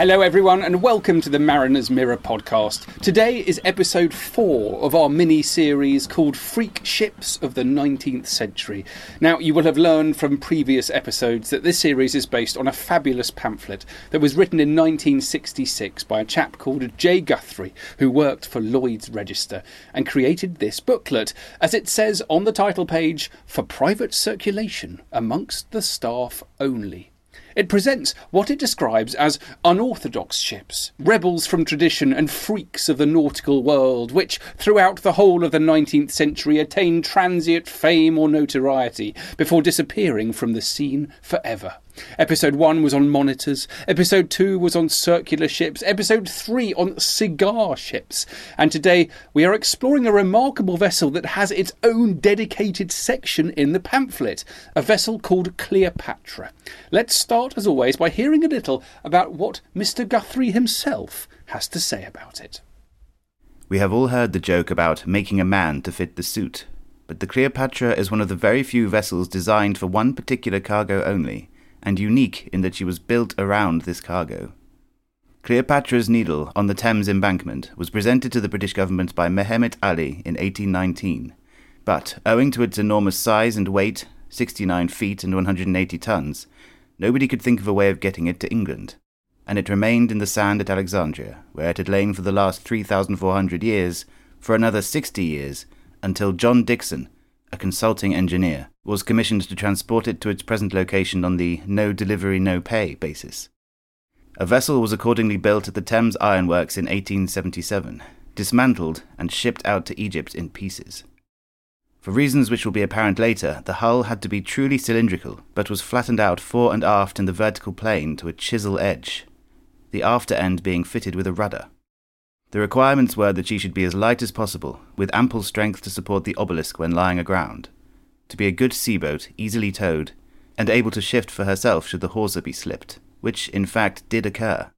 Hello everyone, and welcome to the Mariner's Mirror podcast. Today is episode 4 of our mini-series called Freak Ships of the 19th Century. Now, you will have learned from previous episodes that this series is based on a fabulous pamphlet that was written in 1966 by a chap called J. Guthrie, who worked for Lloyd's Register, and created this booklet, as it says on the title page, for private circulation amongst the staff only. It presents what it describes as unorthodox ships, rebels from tradition and freaks of the nautical world, which throughout the whole of the 19th century attained transient fame or notoriety before disappearing from the scene forever. Episode 1 was on monitors, episode 2 was on circular ships, episode 3 on cigar ships, and today we are exploring a remarkable vessel that has its own dedicated section in the pamphlet, a vessel called Cleopatra. Let's start, as always, by hearing a little about what Mr. Guthrie himself has to say about it. We have all heard the joke about making a man to fit the suit, but the Cleopatra is one of the very few vessels designed for one particular cargo only, and unique in that she was built around this cargo. Cleopatra's Needle on the Thames Embankment was presented to the British government by Mehmet Ali in 1819, but owing to its enormous size and weight, 69 feet and 180 tons, nobody could think of a way of getting it to England, and it remained in the sand at Alexandria, where it had lain for the last 3,400 years, for another 60 years, until John Dixon, a consulting engineer, was commissioned to transport it to its present location on the no delivery, no pay basis. A vessel was accordingly built at the Thames Ironworks in 1877, dismantled and shipped out to Egypt in pieces. For reasons which will be apparent later, the hull had to be truly cylindrical, but was flattened out fore and aft in the vertical plane to a chisel edge, the after end being fitted with a rudder. The requirements were that she should be as light as possible, with ample strength to support the obelisk when lying aground, to be a good sea boat, easily towed, and able to shift for herself should the hawser be slipped, which in fact did occur.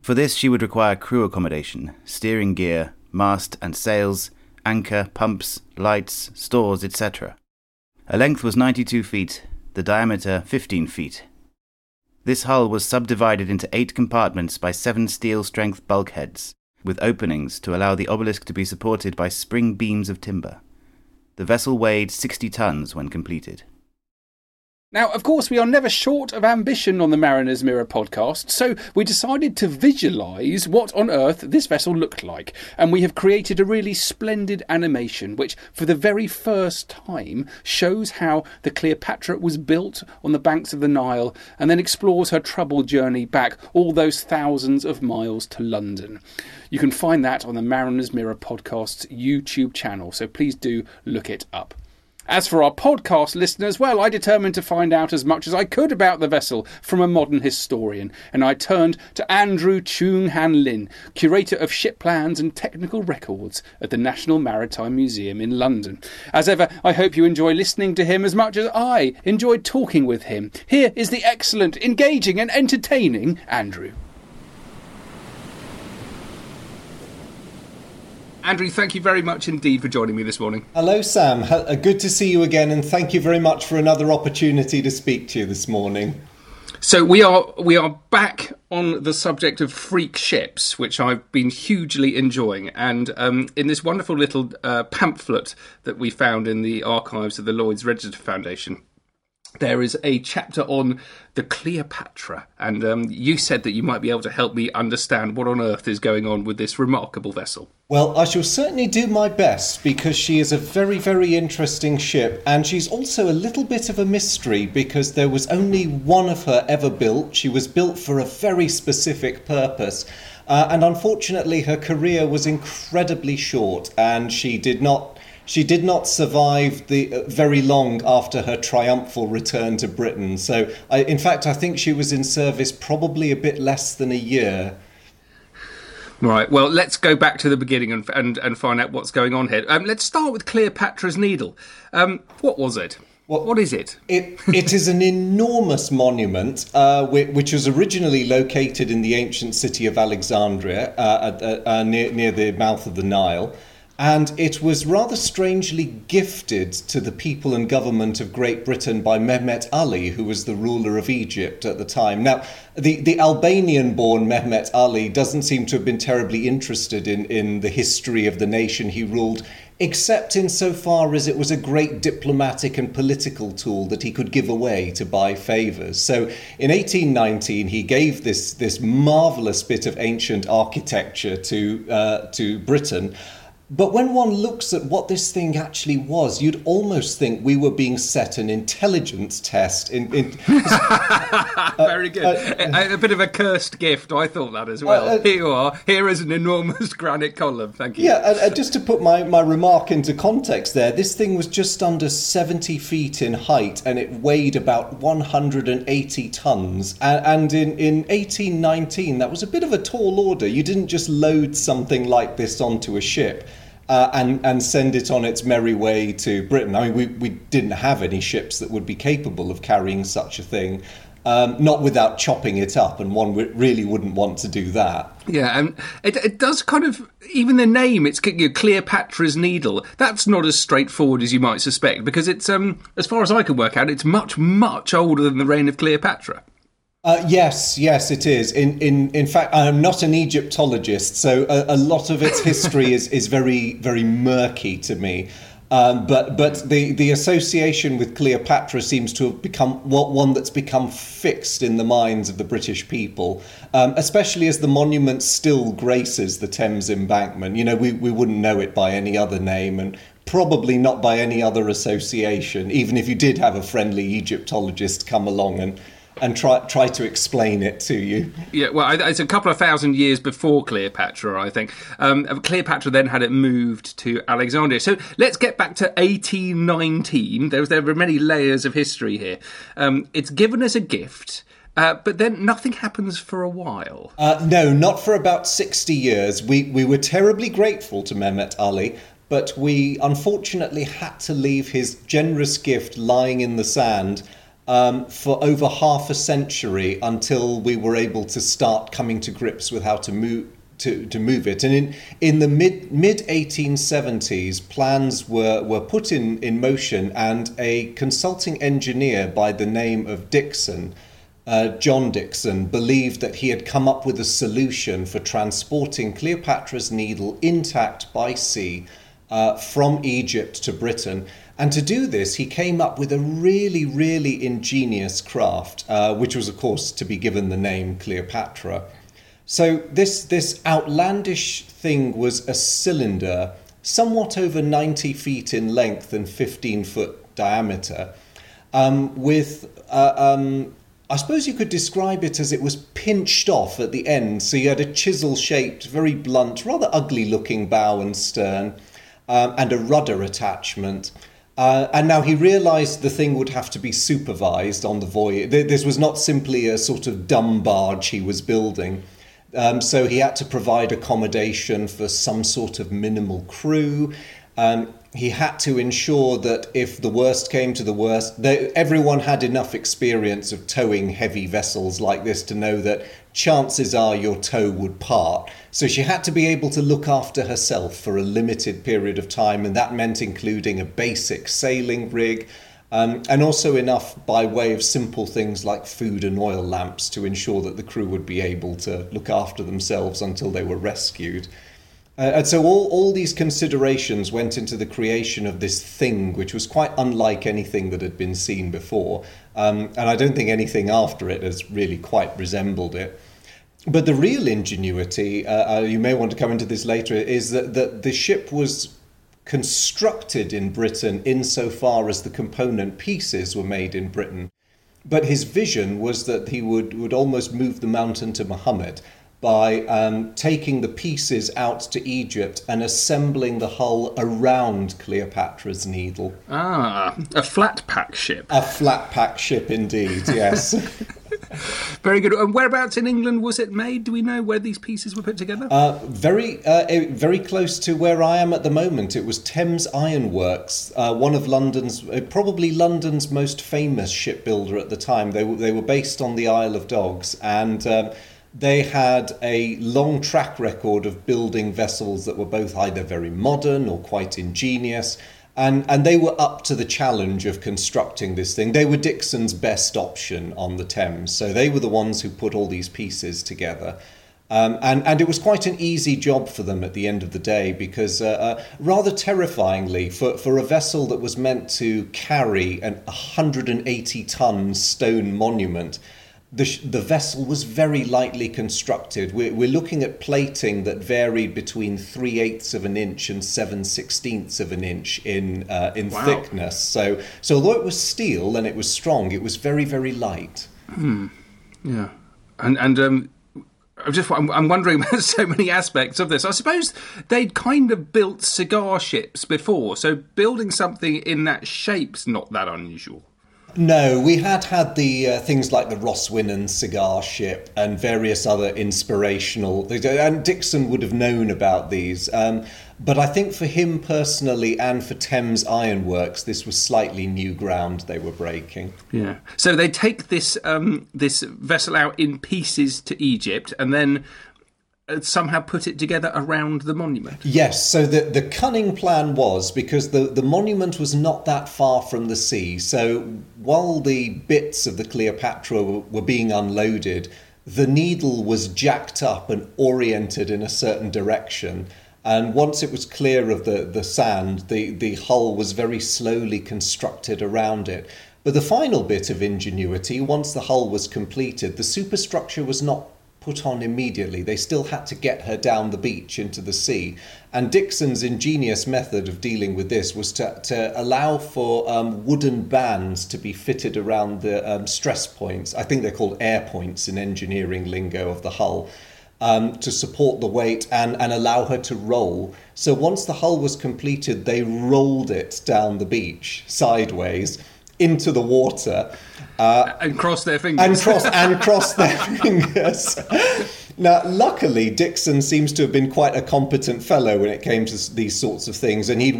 For this she would require crew accommodation, steering gear, mast and sails, anchor, pumps, lights, stores, etc. Her length was 92 feet, the diameter 15 feet. This hull was subdivided into 8 compartments by 7 steel-strength bulkheads, with openings to allow the obelisk to be supported by spring beams of timber. The vessel weighed 60 tons when completed. Now, of course, we are never short of ambition on the Mariner's Mirror podcast, so we decided to visualise what on earth this vessel looked like, and we have created a really splendid animation which, for the very first time, shows how the Cleopatra was built on the banks of the Nile and then explores her troubled journey back all those thousands of miles to London. You can find that on the Mariner's Mirror podcast's YouTube channel, so please do look it up. As for our podcast listeners, well, I determined to find out as much as I could about the vessel from a modern historian, and I turned to Andrew Chung Han Lin, curator of ship plans and technical records at the National Maritime Museum in London. As ever, I hope you enjoy listening to him as much as I enjoyed talking with him. Here is the excellent, engaging and entertaining Andrew. Andrew, thank you very much indeed for joining me this morning. Hello, Sam. Good to see you again, and thank you very much for another opportunity to speak to you this morning. So we are back on the subject of freak ships, which I've been hugely enjoying. And in this wonderful little pamphlet that we found in the archives of the Lloyd's Register Foundation, there is a chapter on the Cleopatra. And you said that you might be able to help me understand what on earth is going on with this remarkable vessel. Well, I shall certainly do my best, because she is a very, very interesting ship. And she's also a little bit of a mystery, because there was only one of her ever built. She was built for a very specific purpose. And unfortunately, her career was incredibly short, and she did not survive the very long after her triumphal return to Britain. So, I think she was in service probably a bit less than a year. Right. Well, let's go back to the beginning and find out what's going on here. Let's start with Cleopatra's Needle. What was it? What is it? It is an enormous monument, which was originally located in the ancient city of Alexandria, near the mouth of the Nile. And it was rather strangely gifted to the people and government of Great Britain by Mehmet Ali, who was the ruler of Egypt at the time. Now, the Albanian-born Mehmet Ali doesn't seem to have been terribly interested in the history of the nation he ruled, except insofar as it was a great diplomatic and political tool that he could give away to buy favours. So in 1819, he gave this marvellous bit of ancient architecture to Britain. But when one looks at what this thing actually was, you'd almost think we were being set an intelligence test. Very good. A bit of a cursed gift, I thought that as well. Here you are. Here is an enormous granite column. Thank you. Yeah, just to put my remark into context there, this thing was just under 70 feet in height, and it weighed about 180 tonnes. And in 1819, that was a bit of a tall order. You didn't just load something like this onto a ship. And send it on its merry way to Britain. I mean, we didn't have any ships that would be capable of carrying such a thing, not without chopping it up, and one really wouldn't want to do that. Yeah, and it does kind of, even the name, it's Cleopatra's Needle. That's not as straightforward as you might suspect, because it's, as far as I can work out, it's much, much older than the reign of Cleopatra. Yes, it is. In fact, I'm not an Egyptologist, so a lot of its history is very, very murky to me. But the association with Cleopatra seems to have become one that's become fixed in the minds of the British people, especially as the monument still graces the Thames Embankment. You know, we wouldn't know it by any other name, and probably not by any other association, even if you did have a friendly Egyptologist come along and try to explain it to you. Yeah, well, it's a couple of thousand years before Cleopatra, I think. Cleopatra then had it moved to Alexandria. So let's get back to 1819. There were many layers of history here. It's given as a gift, but then nothing happens for a while. No, not for about 60 years. We were terribly grateful to Mehmet Ali, but we unfortunately had to leave his generous gift lying in the sand for over half a century, until we were able to start coming to grips with how to move it. And in the mid 1870s, plans were put in motion, and a consulting engineer by the name of Dixon, John Dixon, believed that he had come up with a solution for transporting Cleopatra's Needle intact by sea from Egypt to Britain. And to do this, he came up with a really, really ingenious craft, which was, of course, to be given the name Cleopatra. So this outlandish thing was a cylinder, somewhat over 90 feet in length and 15-foot diameter, I suppose you could describe it as it was pinched off at the end. So you had a chisel-shaped, very blunt, rather ugly-looking bow and stern, and a rudder attachment. And now he realised the thing would have to be supervised on the voyage. This was not simply a sort of dumb barge he was building. So he had to provide accommodation for some sort of minimal crew. He had to ensure that if the worst came to the worst, everyone had enough experience of towing heavy vessels like this to know that chances are your tow would part. So she had to be able to look after herself for a limited period of time, and that meant including a basic sailing rig, and also enough by way of simple things like food and oil lamps to ensure that the crew would be able to look after themselves until they were rescued. And so all these considerations went into the creation of this thing, which was quite unlike anything that had been seen before. And I don't think anything after it has really quite resembled it. But the real ingenuity, you may want to come into this later, is that the ship was constructed in Britain insofar as the component pieces were made in Britain. But his vision was that he would almost move the mountain to Muhammad by taking the pieces out to Egypt and assembling the hull around Cleopatra's Needle. Ah, a flat-pack ship. A flat-pack ship indeed, yes. Very good. And whereabouts in England was it made? Do we know where these pieces were put together? Very close to where I am at the moment. It was Thames Ironworks, one of London's, probably London's most famous shipbuilder at the time. They were based on the Isle of Dogs, and they had a long track record of building vessels that were both either very modern or quite ingenious, and they were up to the challenge of constructing this thing. They were Dixon's best option on the Thames, so they were the ones who put all these pieces together. And it was quite an easy job for them at the end of the day, because rather terrifyingly, for a vessel that was meant to carry an 180-ton stone monument, the vessel was very lightly constructed. We're looking at plating that varied between 3/8 of an inch and 7/16 of an inch in wow. thickness. So although it was steel and it was strong, it was very, very light. Mm. Yeah, and I'm wondering about so many aspects of this. I suppose they'd kind of built cigar ships before, so building something in that shape's not that unusual. No, we had the things like the Ross Winans cigar ship and various other inspirational, and Dixon would have known about these. But I think for him personally and for Thames Ironworks, this was slightly new ground they were breaking. Yeah. So they take this this vessel out in pieces to Egypt and then somehow put it together around the monument. Yes, so the cunning plan was, because the monument was not that far from the sea, so while the bits of the Cleopatra were being unloaded, the needle was jacked up and oriented in a certain direction. And once it was clear of the sand, the hull was very slowly constructed around it. But the final bit of ingenuity, once the hull was completed, the superstructure was not put on immediately. They still had to get her down the beach into the sea. And Dixon's ingenious method of dealing with this was to allow for wooden bands to be fitted around the stress points. I think they're called air points in engineering lingo of the hull, to support the weight and allow her to roll. So once the hull was completed, they rolled it down the beach sideways into the water. And cross their fingers. And cross their fingers. Now, luckily, Dixon seems to have been quite a competent fellow when it came to these sorts of things. And he'd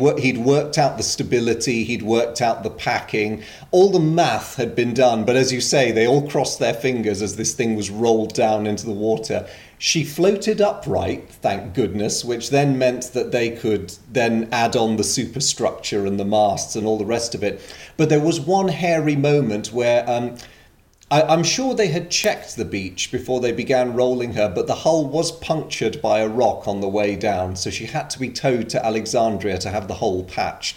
worked out the stability, he'd worked out the packing. All the math had been done. But as you say, they all crossed their fingers as this thing was rolled down into the water. She floated upright, thank goodness, which then meant that they could then add on the superstructure and the masts and all the rest of it. But there was one hairy moment where I'm sure they had checked the beach before they began rolling her, but the hull was punctured by a rock on the way down, so she had to be towed to Alexandria to have the hull patched.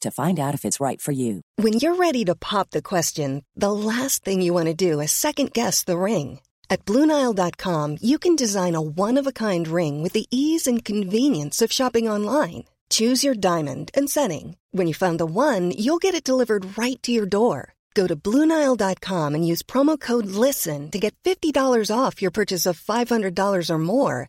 to find out if it's right for you. When you're ready to pop the question, the last thing you want to do is second-guess the ring. At BlueNile.com, you can design a one-of-a-kind ring with the ease and convenience of shopping online. Choose your diamond and setting. When you find the one, you'll get it delivered right to your door. Go to BlueNile.com and use promo code LISTEN to get $50 off your purchase of $500 or more.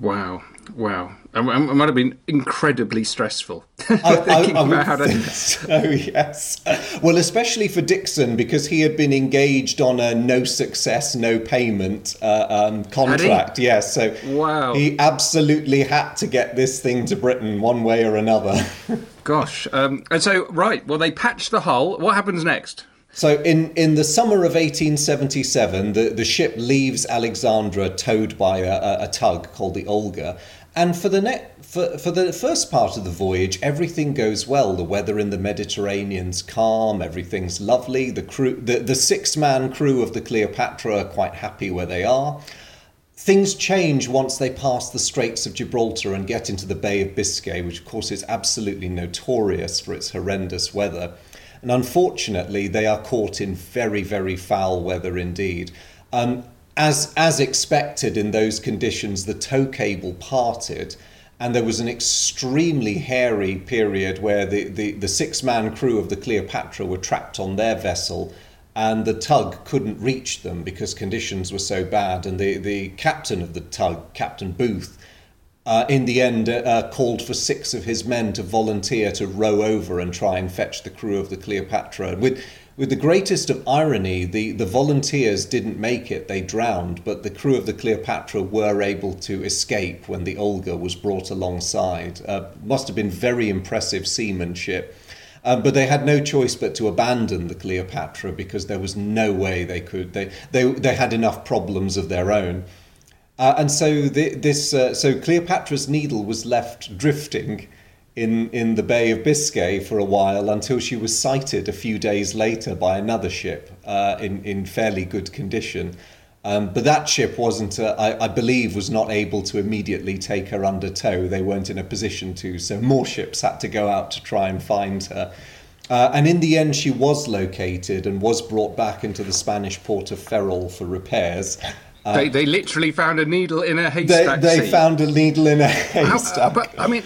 Wow. It might have been incredibly stressful. I would think so, yes. Well, especially for Dixon, because he had been engaged on a no success, no payment contract. Yes, yeah, so wow. He absolutely had to get this thing to Britain one way or another. Gosh. And so, right, well, they patched the hull. What happens next? So in the summer of 1877, the ship leaves Alexandria towed by a tug called the Olga. And for the first part of the voyage, everything goes well. The weather in the Mediterranean's calm, everything's lovely. The crew, the six-man crew of the Cleopatra are quite happy where they are. Things change once they pass the Straits of Gibraltar and get into the Bay of Biscay, which of course is absolutely notorious for its horrendous weather. And unfortunately, they are caught in very, very foul weather indeed. As expected in those conditions, the tow cable parted, and there was an extremely hairy period where the six-man crew of the Cleopatra were trapped on their vessel, and the tug couldn't reach them because conditions were so bad. And the captain of the tug, Captain Booth, in the end, called for six of his men to volunteer to row over and try and fetch the crew of the Cleopatra. With the greatest of irony, the volunteers didn't make it, they drowned, but the crew of the Cleopatra were able to escape when the Olga was brought alongside. Must have been very impressive seamanship. But they had no choice but to abandon the Cleopatra because there was no way they could. They had enough problems of their own. So Cleopatra's Needle was left drifting in the Bay of Biscay for a while until she was sighted a few days later by another ship in fairly good condition. But that ship wasn't, I believe, was not able to immediately take her under tow. They weren't in a position to, so more ships had to go out to try and find her. And in the end, she was located and was brought back into the Spanish port of Ferrol for repairs. They literally found a needle in a haystack. They found a needle in a haystack. But I mean,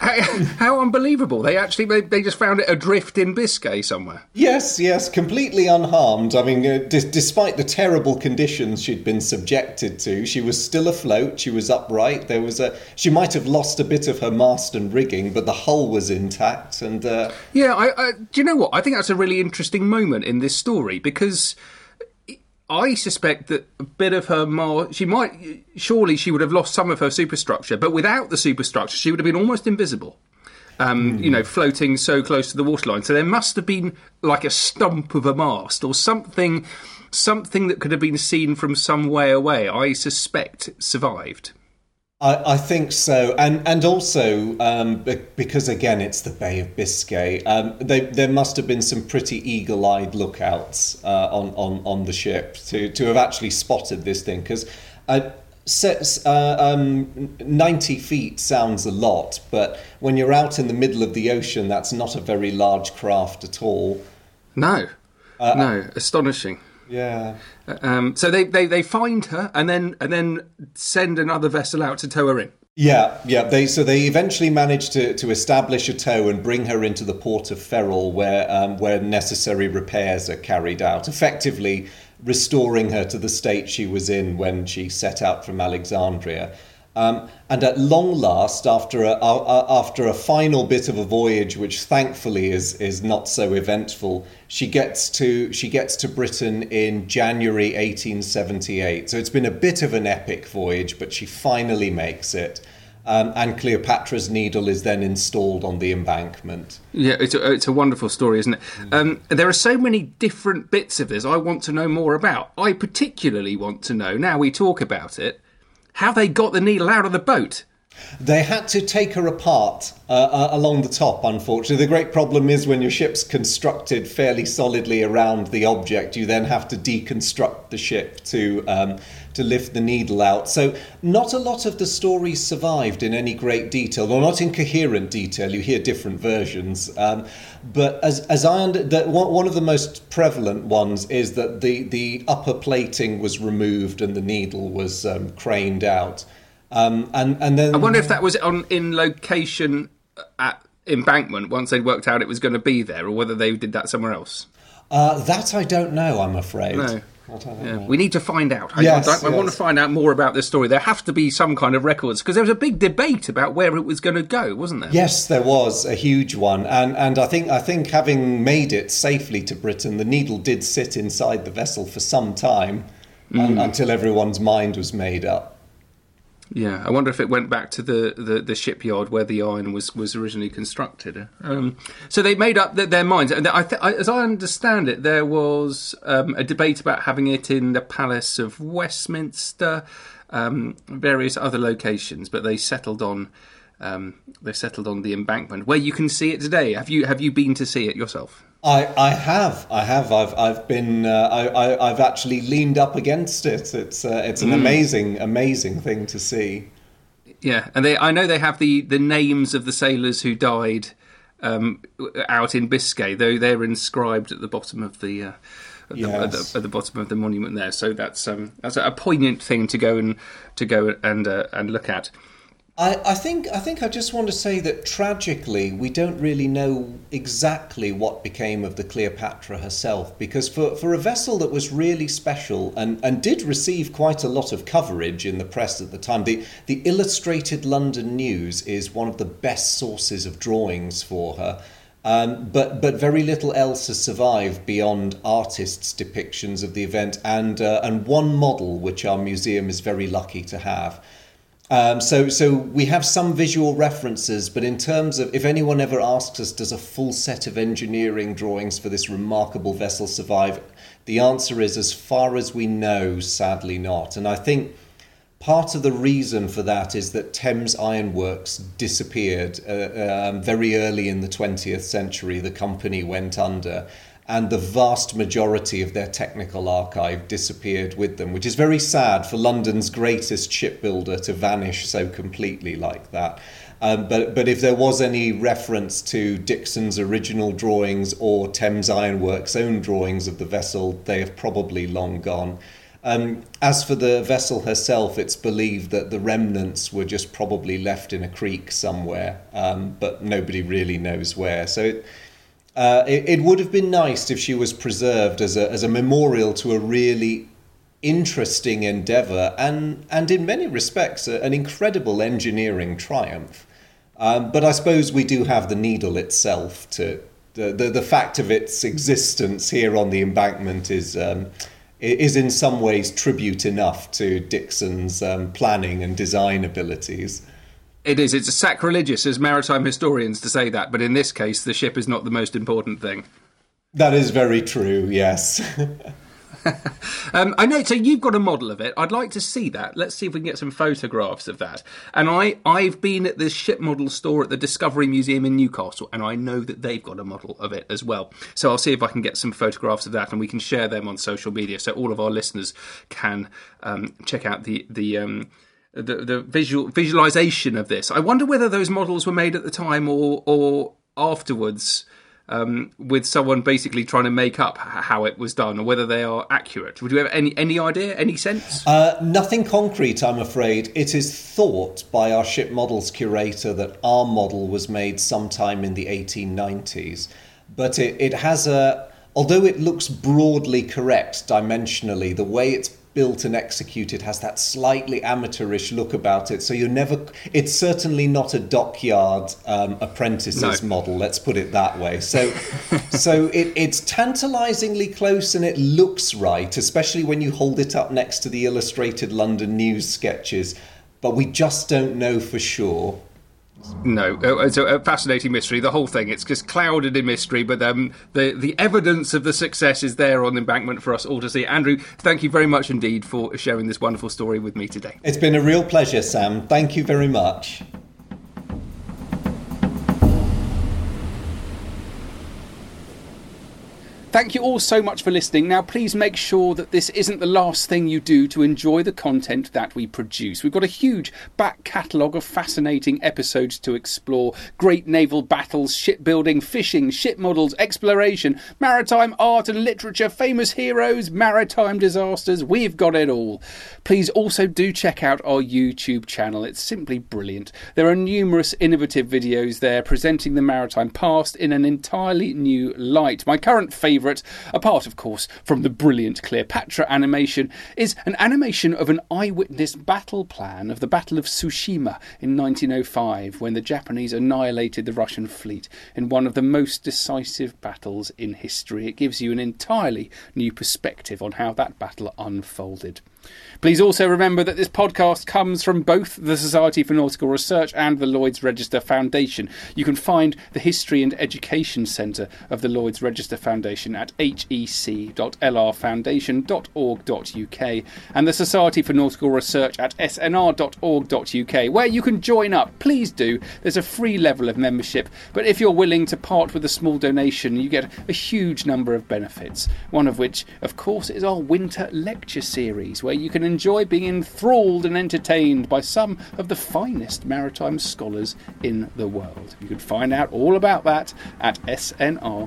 how unbelievable! They just found it adrift in Biscay somewhere. Yes, completely unharmed. I mean, despite the terrible conditions she'd been subjected to, she was still afloat. She was upright. She might have lost a bit of her mast and rigging, but the hull was intact. And do you know what? I think that's a really interesting moment in this story because. I suspect that a bit of her surely she would have lost some of her superstructure, but without the superstructure, she would have been almost invisible, floating so close to the waterline. So there must have been like a stump of a mast or something that could have been seen from some way away, I suspect survived. I think so, and also because again it's the Bay of Biscay. There must have been some pretty eagle-eyed lookouts on the ship to have actually spotted this thing because 90 feet sounds a lot, but when you're out in the middle of the ocean, that's not a very large craft at all. No. No, astonishing. Yeah. So they find her and then send another vessel out to tow her in. Yeah. They eventually manage to establish a tow and bring her into the port of Ferrol, where necessary repairs are carried out, effectively restoring her to the state she was in when she set out from Alexandria. And at long last, after a final bit of a voyage, which thankfully is not so eventful, she gets to Britain in January 1878. So it's been a bit of an epic voyage, but she finally makes it. And Cleopatra's Needle is then installed on the Embankment. Yeah, it's a wonderful story, isn't it? There are so many different bits of this I want to know more about. I particularly want to know, now we talk about it, how they got the needle out of the boat. They had to take her apart along the top, unfortunately. The great problem is when your ship's constructed fairly solidly around the object, you then have to deconstruct the ship to lift the needle out. So not a lot of the stories survived in any great detail, or not in coherent detail. You hear different versions. But as I understand, one of the most prevalent ones is that the upper plating was removed and the needle was craned out. And then I wonder if that was in location at Embankment once they'd worked out it was going to be there, or whether they did that somewhere else. That I don't know, I'm afraid. No. Yeah. We need to find out. I want to find out more about this story. There have to be some kind of records, because there was a big debate about where it was going to go, wasn't there? Yes, there was a huge one, and I think having made it safely to Britain, the needle did sit inside the vessel for some time until everyone's mind was made up. Yeah, I wonder if it went back to the shipyard where the iron was originally constructed. So they made up their minds. And as I understand it, there was a debate about having it in the Palace of Westminster, various other locations, but they settled on the Embankment, where you can see it today. Have you been to see it yourself? I have. I've actually leaned up against it. It's an amazing thing to see. Yeah, and I know they have the names of the sailors who died out in Biscay, though they're inscribed at the bottom of the. At the bottom of the monument there. So that's a poignant thing to go and look at. I think I just want to say that tragically we don't really know exactly what became of the Cleopatra herself, because for a vessel that was really special and did receive quite a lot of coverage in the press at the time, the Illustrated London News is one of the best sources of drawings for her, but very little else has survived beyond artists' depictions of the event and one model which our museum is very lucky to have. So we have some visual references, but in terms of, if anyone ever asks us, does a full set of engineering drawings for this remarkable vessel survive? The answer is, as far as we know, sadly not. And I think part of the reason for that is that Thames Ironworks disappeared very early in the 20th century. The company went under, and the vast majority of their technical archive disappeared with them, which is very sad for London's greatest shipbuilder to vanish so completely like that. But if there was any reference to Dixon's original drawings or Thames Ironworks' own drawings of the vessel, they have probably long gone. As for the vessel herself, it's believed that the remnants were just probably left in a creek somewhere, but nobody really knows where. So it would have been nice if she was preserved as a memorial to a really interesting endeavour and in many respects an incredible engineering triumph. But I suppose we do have the needle itself to the fact of its existence here on the Embankment is in some ways tribute enough to Dixon's planning and design abilities. It is. It's sacrilegious as maritime historians to say that, but in this case, the ship is not the most important thing. That is very true, yes. I know, so you've got a model of it. I'd like to see that. Let's see if we can get some photographs of that. And I've been at this ship model store at the Discovery Museum in Newcastle, and I know that they've got a model of it as well. So I'll see if I can get some photographs of that, and we can share them on social media so all of our listeners can check out the visualization of this. I wonder whether those models were made at the time or afterwards, with someone basically trying to make up how it was done or whether they are accurate. Would you have any idea, any sense? Nothing concrete, I'm afraid. It is thought by our ship models curator that our model was made sometime in the 1890s. But it has although it looks broadly correct dimensionally, the way it's built and executed has that slightly amateurish look about it. So it's certainly not a dockyard apprentices model, let's put it that way. So it's tantalizingly close and it looks right, especially when you hold it up next to the Illustrated London News sketches. But we just don't know for sure. No, it's a fascinating mystery, the whole thing. It's just clouded in mystery, but the evidence of the success is there on the Embankment for us all to see. Andrew, thank you very much indeed for sharing this wonderful story with me today. It's been a real pleasure, Sam. Thank you very much. Thank you all so much for listening. Now, please make sure that this isn't the last thing you do to enjoy the content that we produce. We've got a huge back catalogue of fascinating episodes to explore. Great naval battles, shipbuilding, fishing, ship models, exploration, maritime art and literature, famous heroes, maritime disasters. We've got it all. Please also do check out our YouTube channel. It's simply brilliant. There are numerous innovative videos there presenting the maritime past in an entirely new light. My current favourite, apart of course from the brilliant Cleopatra animation, is an animation of an eyewitness battle plan of the Battle of Tsushima in 1905, when the Japanese annihilated the Russian fleet in one of the most decisive battles in history. It gives you an entirely new perspective on how that battle unfolded. Please also remember that this podcast comes from both the Society for Nautical Research and the Lloyd's Register Foundation. You can find the History and Education Centre of the Lloyd's Register Foundation at hec.lrfoundation.org.uk and the Society for Nautical Research at snr.org.uk, where you can join up. Please do. There's a free level of membership, but if you're willing to part with a small donation, you get a huge number of benefits, one of which, of course, is our winter lecture series, where you can enjoy being enthralled and entertained by some of the finest maritime scholars in the world. You can find out all about that at snr.org.uk.